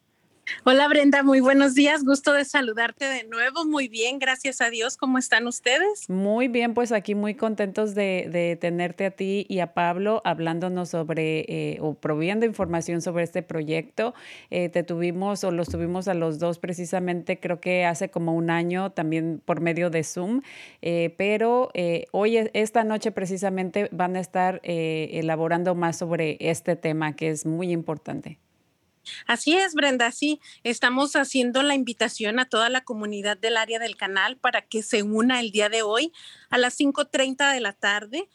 Hola Brenda, muy buenos días, gusto de saludarte de nuevo, muy bien, gracias a Dios, ¿cómo están ustedes? Muy bien, pues aquí muy contentos de tenerte a ti y a Pablo hablándonos sobre o proviendo información sobre este proyecto. Los tuvimos a los dos precisamente creo que hace como un año también por medio de Zoom, pero hoy, esta noche precisamente van a estar elaborando más sobre este tema que es muy importante. Así es, Brenda, sí, estamos haciendo la invitación a toda la comunidad del área del canal para que se una el día de hoy a las 5:30 de la tarde.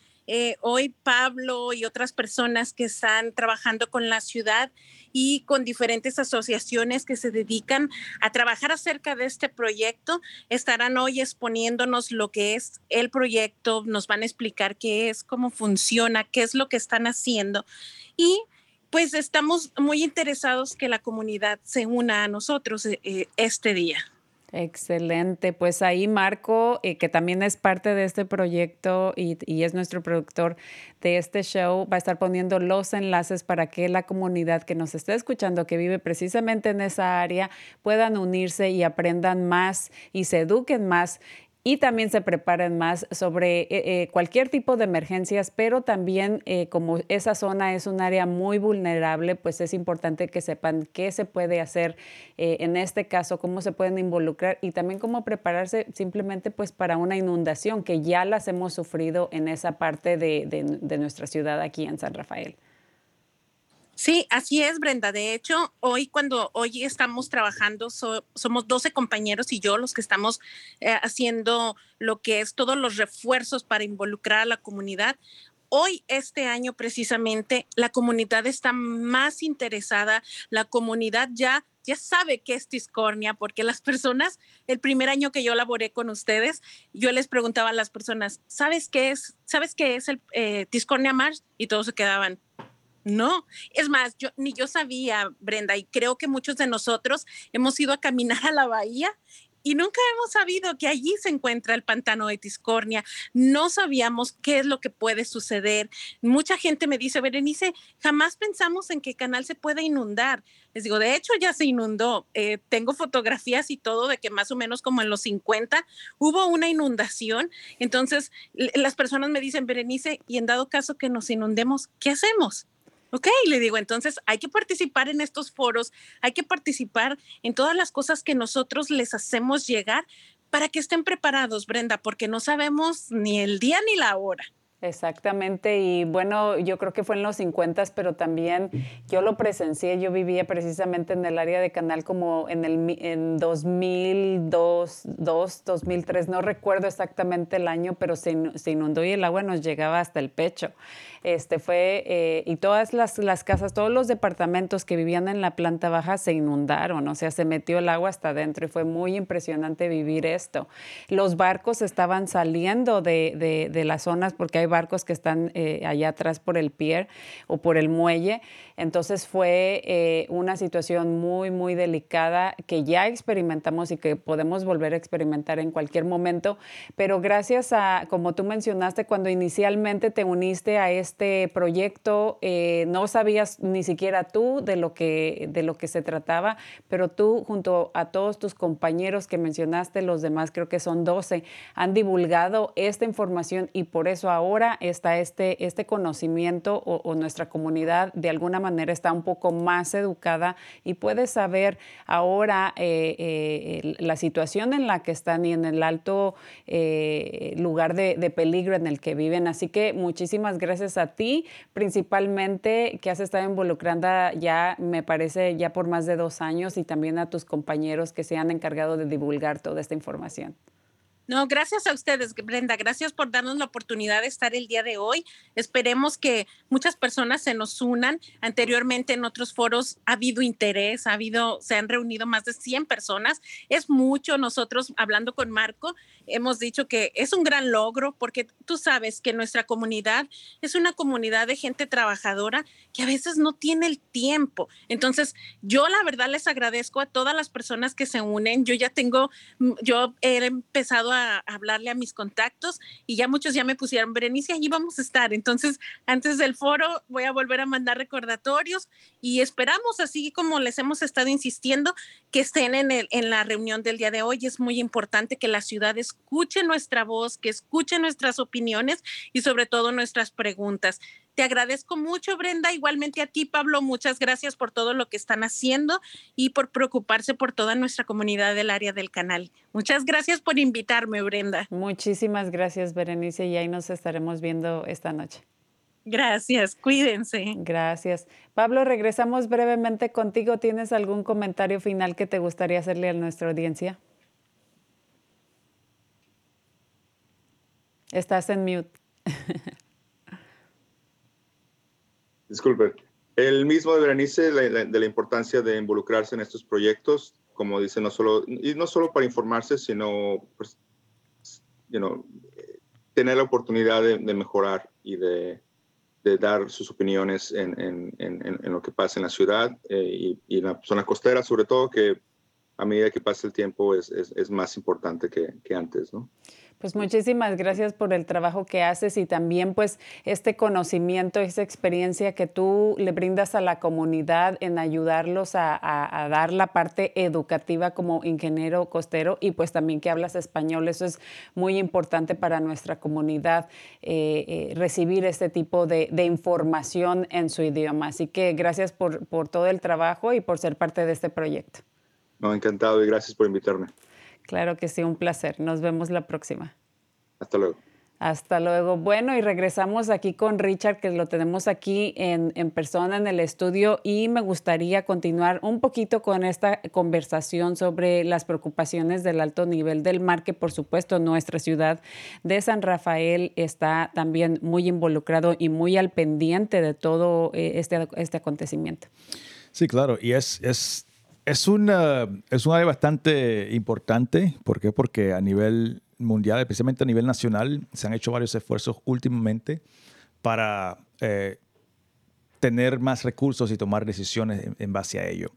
Hoy Pablo y otras personas que están trabajando con la ciudad y con diferentes asociaciones que se dedican a trabajar acerca de este proyecto estarán hoy exponiéndonos lo que es el proyecto, nos van a explicar qué es, cómo funciona, qué es lo que están haciendo y pues estamos muy interesados que la comunidad se una a nosotros este día. Excelente. Pues ahí Marco, que también es parte de este proyecto y es nuestro productor de este show, va a estar poniendo los enlaces para que la comunidad que nos esté escuchando, que vive precisamente en esa área, puedan unirse y aprendan más y se eduquen más. Y también se preparen más sobre cualquier tipo de emergencias, pero también como esa zona es un área muy vulnerable, pues es importante que sepan qué se puede hacer en este caso, cómo se pueden involucrar y también cómo prepararse simplemente pues para una inundación que ya las hemos sufrido en esa parte de nuestra ciudad aquí en San Rafael. Sí, así es, Brenda. De hecho, hoy estamos trabajando, somos 12 compañeros y yo los que estamos haciendo lo que es todos los refuerzos para involucrar a la comunidad. Hoy, este año precisamente, la comunidad está más interesada, la comunidad ya sabe qué es Tiscornia, porque las personas, el primer año que yo laboré con ustedes, yo les preguntaba a las personas, ¿sabes qué es el Tiscornia March? Y todos se quedaban. No, es más, ni yo sabía, Brenda, y creo que muchos de nosotros hemos ido a caminar a la bahía y nunca hemos sabido que allí se encuentra el pantano de Tiscornia. No sabíamos qué es lo que puede suceder. Mucha gente me dice, Berenice, jamás pensamos en que el canal se puede inundar. Les digo, de hecho ya se inundó. Tengo fotografías y todo de que más o menos como en los 50 hubo una inundación. Entonces las personas me dicen, Berenice, y en dado caso que nos inundemos, ¿qué hacemos? Ok, le digo, entonces hay que participar en estos foros, hay que participar en todas las cosas que nosotros les hacemos llegar para que estén preparados, Brenda, porque no sabemos ni el día ni la hora. Exactamente, y bueno, yo creo que fue en los 50s, pero también yo lo presencié, yo vivía precisamente en el área de Canal como en 2002, 2003, no recuerdo exactamente el año, pero se inundó y el agua nos llegaba hasta el pecho. Y todas las casas, todos los departamentos que vivían en la planta baja se inundaron, o sea, se metió el agua hasta adentro y fue muy impresionante vivir esto. Los barcos estaban saliendo de las zonas porque hay barcos que están allá atrás por el pier o por el muelle. Entonces fue una situación muy, muy delicada que ya experimentamos y que podemos volver a experimentar en cualquier momento. Pero gracias a, como tú mencionaste, cuando inicialmente te uniste a este proyecto, no sabías ni siquiera tú de lo que se trataba, pero tú junto a todos tus compañeros que mencionaste, los demás creo que son 12, han divulgado esta información y por eso ahora está este conocimiento o nuestra comunidad de alguna manera está un poco más educada y puede saber ahora la situación en la que están y en el alto lugar de peligro en el que viven. Así que muchísimas gracias a ti, principalmente que has estado involucrada ya, me parece, ya por más de 2 años y también a tus compañeros que se han encargado de divulgar toda esta información. No, gracias a ustedes, Brenda. Gracias por darnos la oportunidad de estar el día de hoy. Esperemos que muchas personas se nos unan. Anteriormente en otros foros ha habido interés, se han reunido más de 100 personas. Es mucho. Nosotros, hablando con Marco, hemos dicho que es un gran logro porque tú sabes que nuestra comunidad es una comunidad de gente trabajadora que a veces no tiene el tiempo. Entonces, yo la verdad les agradezco a todas las personas que se unen. Yo he empezado a a hablarle a mis contactos y ya muchos ya me pusieron, Berenice, allí vamos a estar. Entonces, antes del foro voy a volver a mandar recordatorios y esperamos, así como les hemos estado insistiendo, que estén en la reunión del día de hoy. Es muy importante que la ciudad escuche nuestra voz, que escuche nuestras opiniones y sobre todo nuestras preguntas. Te agradezco mucho, Brenda, igualmente a ti, Pablo, muchas gracias por todo lo que están haciendo y por preocuparse por toda nuestra comunidad del área del canal. Muchas gracias por invitarme, Brenda. Muchísimas gracias, Berenice, y ahí nos estaremos viendo esta noche. Gracias, cuídense. Gracias. Pablo, regresamos brevemente contigo. ¿Tienes algún comentario final que te gustaría hacerle a nuestra audiencia? Estás en mute. Disculpe, el mismo de Berenice, de la importancia de involucrarse en estos proyectos, como dice, no solo para informarse, sino pues, tener la oportunidad de mejorar y de dar sus opiniones en lo que pasa en la ciudad y en la zona costera, sobre todo, que a medida que pasa el tiempo es más importante que antes, ¿no? Pues muchísimas gracias por el trabajo que haces y también pues este conocimiento, esa experiencia que tú le brindas a la comunidad en ayudarlos a dar la parte educativa como ingeniero costero y pues también que hablas español. Eso es muy importante para nuestra comunidad, recibir este tipo de información en su idioma. Así que gracias por todo el trabajo y por ser parte de este proyecto. No, encantado y gracias por invitarme. Claro que sí, un placer. Nos vemos la próxima. Hasta luego. Hasta luego. Bueno, y regresamos aquí con Richard, que lo tenemos aquí en persona en el estudio, y me gustaría continuar un poquito con esta conversación sobre las preocupaciones del alto nivel del mar, que por supuesto nuestra ciudad de San Rafael está también muy involucrado y muy al pendiente de todo este acontecimiento. Sí, claro, y es un área bastante importante. ¿Por qué? Porque a nivel mundial, especialmente a nivel nacional, se han hecho varios esfuerzos últimamente para tener más recursos y tomar decisiones en base a ello.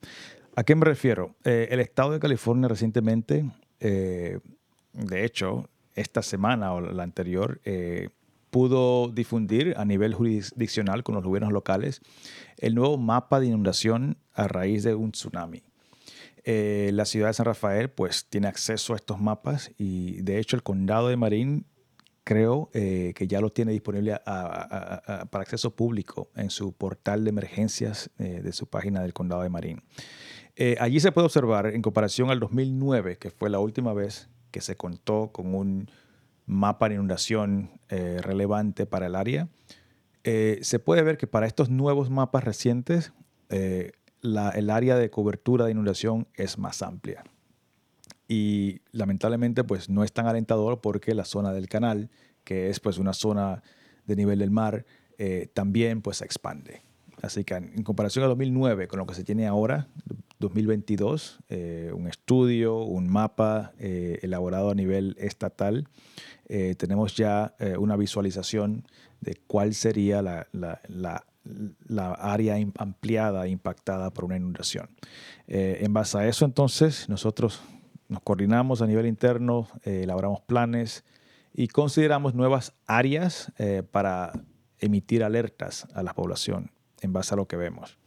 ¿A qué me refiero? El estado de California recientemente, de hecho, esta semana o la anterior, pudo difundir a nivel jurisdiccional con los gobiernos locales el nuevo mapa de inundación a raíz de un tsunami. La ciudad de San Rafael pues tiene acceso a estos mapas y de hecho el condado de Marín creo que ya los tiene disponible para acceso público en su portal de emergencias de su página del condado de Marín. Allí se puede observar en comparación al 2009, que fue la última vez que se contó con un mapa de inundación relevante para el área, se puede ver que para estos nuevos mapas recientes el área de cobertura de inundación es más amplia. Y lamentablemente pues, no es tan alentador porque la zona del canal, que es pues, una zona de nivel del mar, también pues, se expande. Así que en comparación a 2009 con lo que se tiene ahora, 2022, un estudio, un mapa elaborado a nivel estatal, tenemos ya una visualización de cuál sería la área ampliada impactada por una inundación. En base a eso, entonces, nosotros nos coordinamos a nivel interno, elaboramos planes y consideramos nuevas áreas para emitir alertas a la población en base a lo que vemos.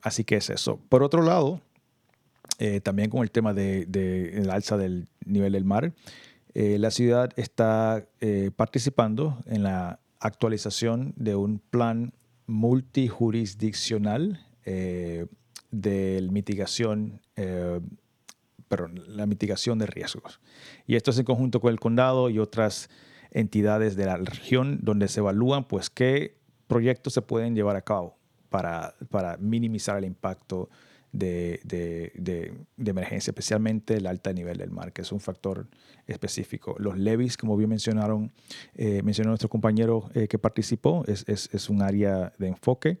Así que es eso. Por otro lado, también con el tema del alza del nivel del mar, la ciudad está participando en la actualización de un plan multijurisdiccional la mitigación de riesgos. Y esto es en conjunto con el condado y otras entidades de la región donde se evalúan pues, qué proyectos se pueden llevar a cabo para minimizar el impacto de emergencia, especialmente el alto nivel del mar, que es un factor específico. Los levees, como bien mencionó nuestro compañero que participó, es un área de enfoque.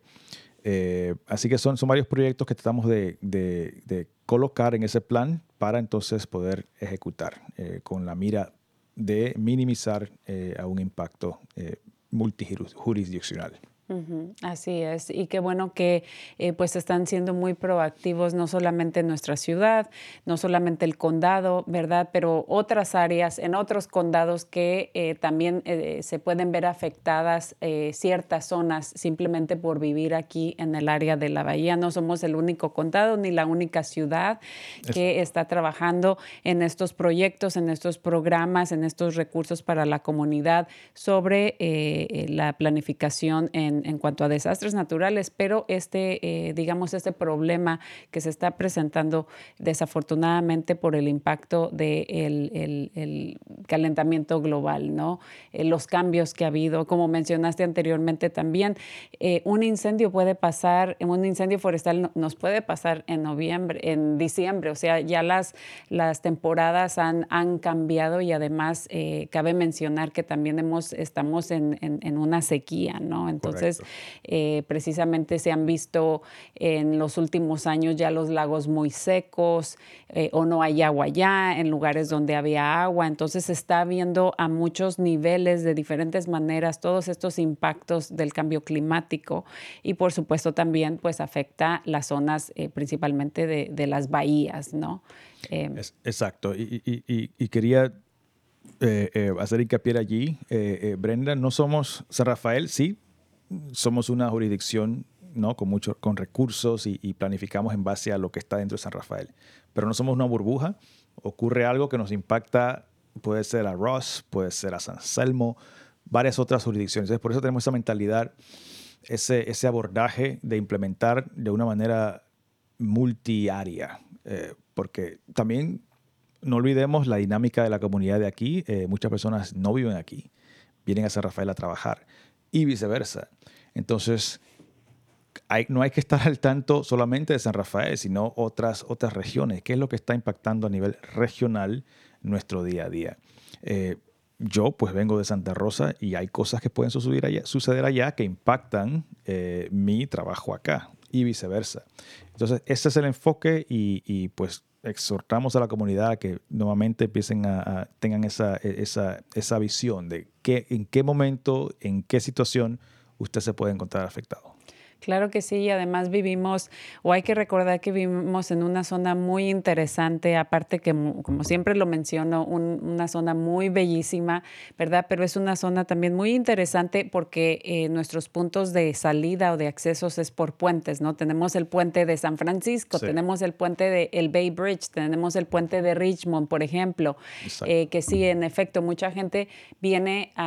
Así que son varios proyectos que tratamos de colocar en ese plan para entonces poder ejecutar con la mira de minimizar a un impacto multijurisdiccional. Así es, y qué bueno que pues están siendo muy proactivos, no solamente en nuestra ciudad, no solamente el condado, ¿verdad? Pero otras áreas, en otros condados que también se pueden ver afectadas ciertas zonas simplemente por vivir aquí en el área de la bahía. No somos el único condado ni la única ciudad que está trabajando en estos proyectos, en estos programas, en estos recursos para la comunidad sobre la planificación en cuanto a desastres naturales, pero este problema que se está presentando desafortunadamente por el impacto del calentamiento global, ¿no? Los cambios que ha habido, como mencionaste anteriormente también, un incendio forestal nos puede pasar en diciembre, o sea, ya las temporadas han cambiado y además cabe mencionar que también estamos en una sequía, ¿no? Entonces, precisamente se han visto en los últimos años ya los lagos muy secos o no hay agua ya en lugares donde había agua. Entonces, se está viendo a muchos niveles, de diferentes maneras, todos estos impactos del cambio climático y, por supuesto, también pues afecta las zonas principalmente de las bahías, ¿no? Exacto. Y quería hacer hincapié allí, Brenda. No somos San Rafael, sí. Somos una jurisdicción, ¿no?, con recursos y planificamos en base a lo que está dentro de San Rafael. Pero no somos una burbuja. Ocurre algo que nos impacta, puede ser a Ross, puede ser a San Anselmo, varias otras jurisdicciones. Entonces, por eso tenemos esa mentalidad, ese abordaje de implementar de una manera multiárea. Porque también no olvidemos la dinámica de la comunidad de aquí. Muchas personas no viven aquí, vienen a San Rafael a trabajar. Y viceversa. Entonces, no hay que estar al tanto solamente de San Rafael, sino otras regiones. ¿Qué es lo que está impactando a nivel regional nuestro día a día? Yo, pues, vengo de Santa Rosa y hay cosas que pueden suceder allá que impactan mi trabajo acá y viceversa. Entonces, ese es el enfoque y pues, exhortamos a la comunidad a que nuevamente empiecen tengan esa visión de en qué momento, en qué situación usted se puede encontrar afectado. Claro que sí, y además hay que recordar que vivimos en una zona muy interesante, aparte que, como siempre lo menciono, una zona muy bellísima, ¿verdad? Pero es una zona también muy interesante porque nuestros puntos de salida o de accesos es por puentes, ¿no? Tenemos el puente de San Francisco, sí. Tenemos el puente de el Bay Bridge, tenemos el puente de Richmond, por ejemplo, que sí, en efecto, mucha gente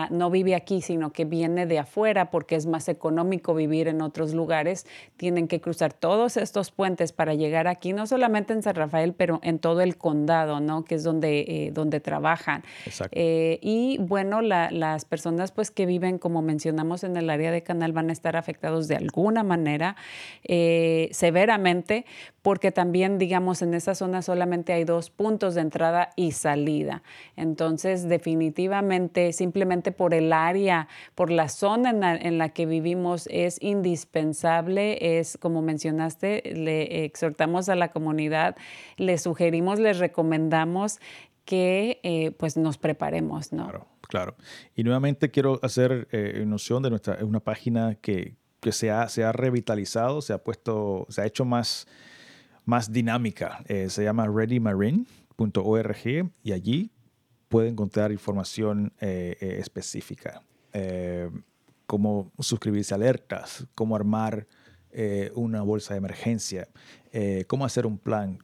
no vive aquí, sino que viene de afuera porque es más económico vivir en otros lugares, tienen que cruzar todos estos puentes para llegar aquí, no solamente en San Rafael, pero en todo el condado, ¿no?, que es donde trabajan. Exacto. Y bueno, las personas pues que viven, como mencionamos, en el área de Canal van a estar afectados de alguna manera severamente, porque también, digamos, en esa zona solamente hay 2 puntos de entrada y salida. Entonces, definitivamente, simplemente por el área, por la zona en la que vivimos, es indispensable, como mencionaste, le exhortamos a la comunidad, les sugerimos, les recomendamos que pues nos preparemos, ¿no? Claro. Y nuevamente quiero hacer noción de una página que se ha revitalizado, se ha hecho más dinámica. Se llama readymarine.org y allí puede encontrar información específica. Cómo suscribirse a alertas, cómo armar una bolsa de emergencia, cómo hacer un plan,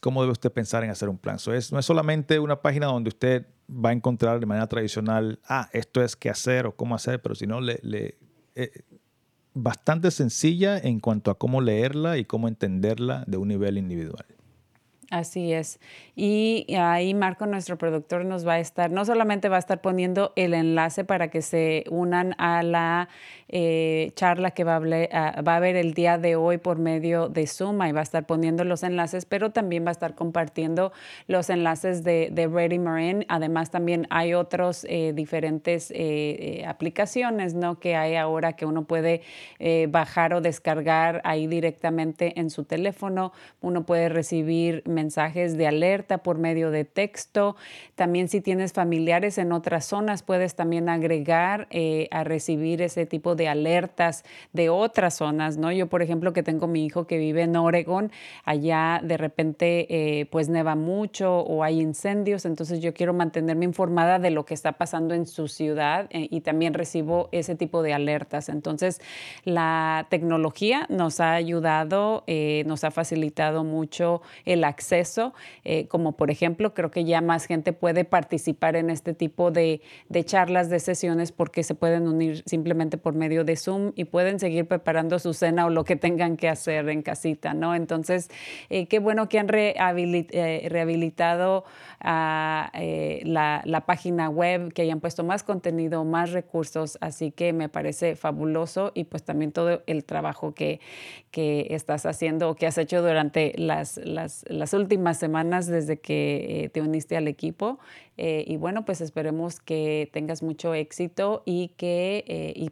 cómo debe usted pensar en hacer un plan. No es solamente una página donde usted va a encontrar de manera tradicional, esto es qué hacer o cómo hacer, pero sino bastante sencilla en cuanto a cómo leerla y cómo entenderla de un nivel individual. Así es. Y ahí Marco, nuestro productor, nos va a estar, no solamente va a estar poniendo el enlace para que se unan a la charla que va a haber el día de hoy por medio de Zoom, y va a estar poniendo los enlaces, pero también va a estar compartiendo los enlaces de Ready Marin. Además, también hay otros diferentes aplicaciones, ¿no?, que hay ahora que uno puede bajar o descargar ahí directamente en su teléfono. Uno puede recibir mensajes mensajes de alerta por medio de texto. También si tienes familiares en otras zonas, puedes también agregar a recibir ese tipo de alertas de otras zonas, ¿no? Yo, por ejemplo, que tengo mi hijo que vive en Oregón, allá de repente pues neva mucho o hay incendios, entonces yo quiero mantenerme informada de lo que está pasando en su ciudad y también recibo ese tipo de alertas. Entonces, la tecnología nos ha ayudado, nos ha facilitado mucho el acceso, como por ejemplo, creo que ya más gente puede participar en este tipo de charlas, de sesiones, porque se pueden unir simplemente por medio de Zoom y pueden seguir preparando su cena o lo que tengan que hacer en casita, ¿no? Entonces, qué bueno que han rehabilitado la página web, que hayan puesto más contenido, más recursos, así que me parece fabuloso, y pues también todo el trabajo que estás haciendo o que has hecho durante las últimas semanas desde que te uniste al equipo. Y bueno, pues esperemos que tengas mucho éxito y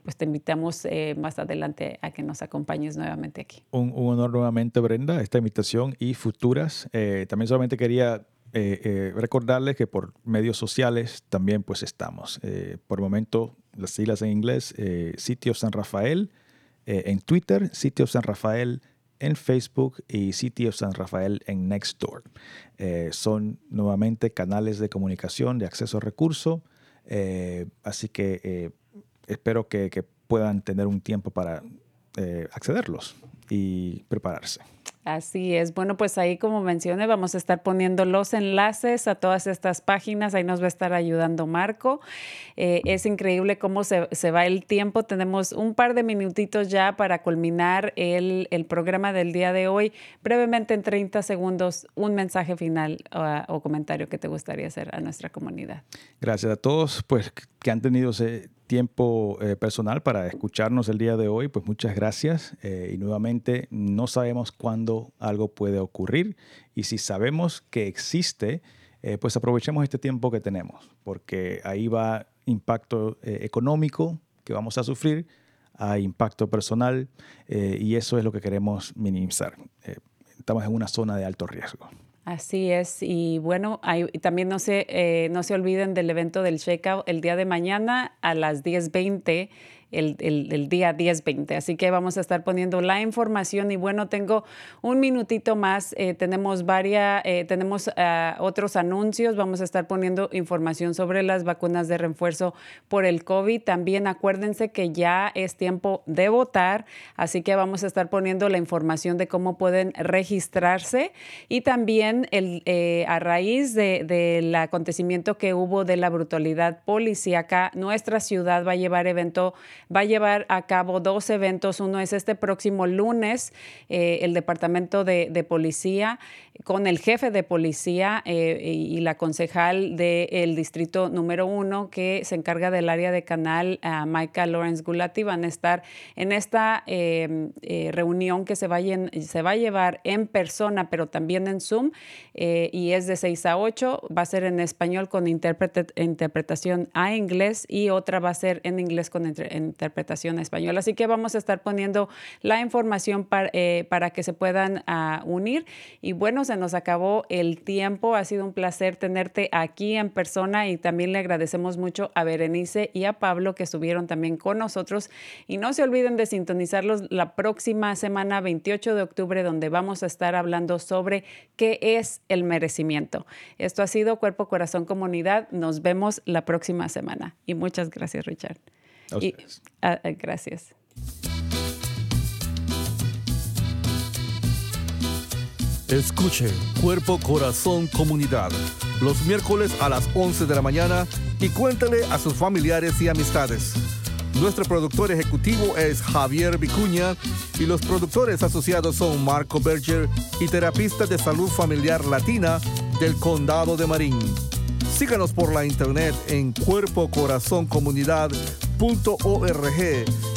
pues te invitamos más adelante a que nos acompañes nuevamente aquí. Un honor nuevamente, Brenda, esta invitación y futuras. También solamente quería recordarles que por medios sociales también pues estamos. Por el momento, las siglas en inglés, Sitio San Rafael en Twitter, Sitio San Rafael en Facebook y Sitio San Rafael en Nextdoor. Son nuevamente canales de comunicación, de acceso a recursos. Así que espero que puedan tener un tiempo para accederlos y prepararse. Así es. Bueno, pues ahí, como mencioné, vamos a estar poniendo los enlaces a todas estas páginas. Ahí nos va a estar ayudando Marco. Es increíble cómo se va el tiempo. Tenemos un par de minutitos ya para culminar el programa del día de hoy. Brevemente, en 30 segundos, un mensaje final o comentario que te gustaría hacer a nuestra comunidad. Gracias a todos pues, que han tenido ese tiempo personal para escucharnos el día de hoy. Pues muchas gracias. Y nuevamente, no sabemos cuándo algo puede ocurrir, y si sabemos que existe, pues aprovechemos este tiempo que tenemos, porque ahí va impacto económico que vamos a sufrir, a impacto personal, y eso es lo que queremos minimizar. Estamos en una zona de alto riesgo. Así es. Y bueno, también no se olviden del evento del Shakeout el día de mañana a las 10:20. El día 10:20. Así que vamos a estar poniendo la información. Y bueno, tengo un minutito más. Tenemos otros anuncios. Vamos a estar poniendo información sobre las vacunas de refuerzo por el COVID. También acuérdense que ya es tiempo de votar. Así que vamos a estar poniendo la información de cómo pueden registrarse. Y también a raíz del acontecimiento que hubo de la brutalidad policíaca, nuestra ciudad va a llevar a cabo dos eventos. Uno es este próximo lunes, el Departamento de Policía, con el jefe de policía y la concejal del distrito número 1 que se encarga del área de Canal, Micah Lawrence Gulati, van a estar en esta reunión que se va a llevar en persona, pero también en Zoom, y es de 6 a 8. Va a ser en español con interpretación a inglés, y otra va a ser en inglés con interpretación a español. Así que vamos a estar poniendo la información para que se puedan unir. Y bueno, se nos acabó el tiempo. Ha sido un placer tenerte aquí en persona, y también le agradecemos mucho a Berenice y a Pablo que estuvieron también con nosotros. Y no se olviden de sintonizarlos la próxima semana, 28 de octubre, donde vamos a estar hablando sobre qué es el merecimiento. Esto ha sido Cuerpo, Corazón, Comunidad. Nos vemos la próxima semana. Y muchas gracias, Richard. Gracias. Escuche Cuerpo, Corazón, Comunidad los miércoles a las 11 de la mañana y cuéntale a sus familiares y amistades. Nuestro productor ejecutivo es Javier Vicuña, y los productores asociados son Marco Berger y terapista de salud familiar latina del condado de Marín. Síganos por la internet en cuerpocorazoncomunidad.org,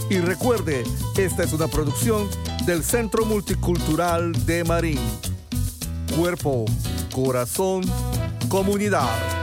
y recuerde, esta es una producción del Centro Multicultural de Marín. Cuerpo, Corazón, Comunidad.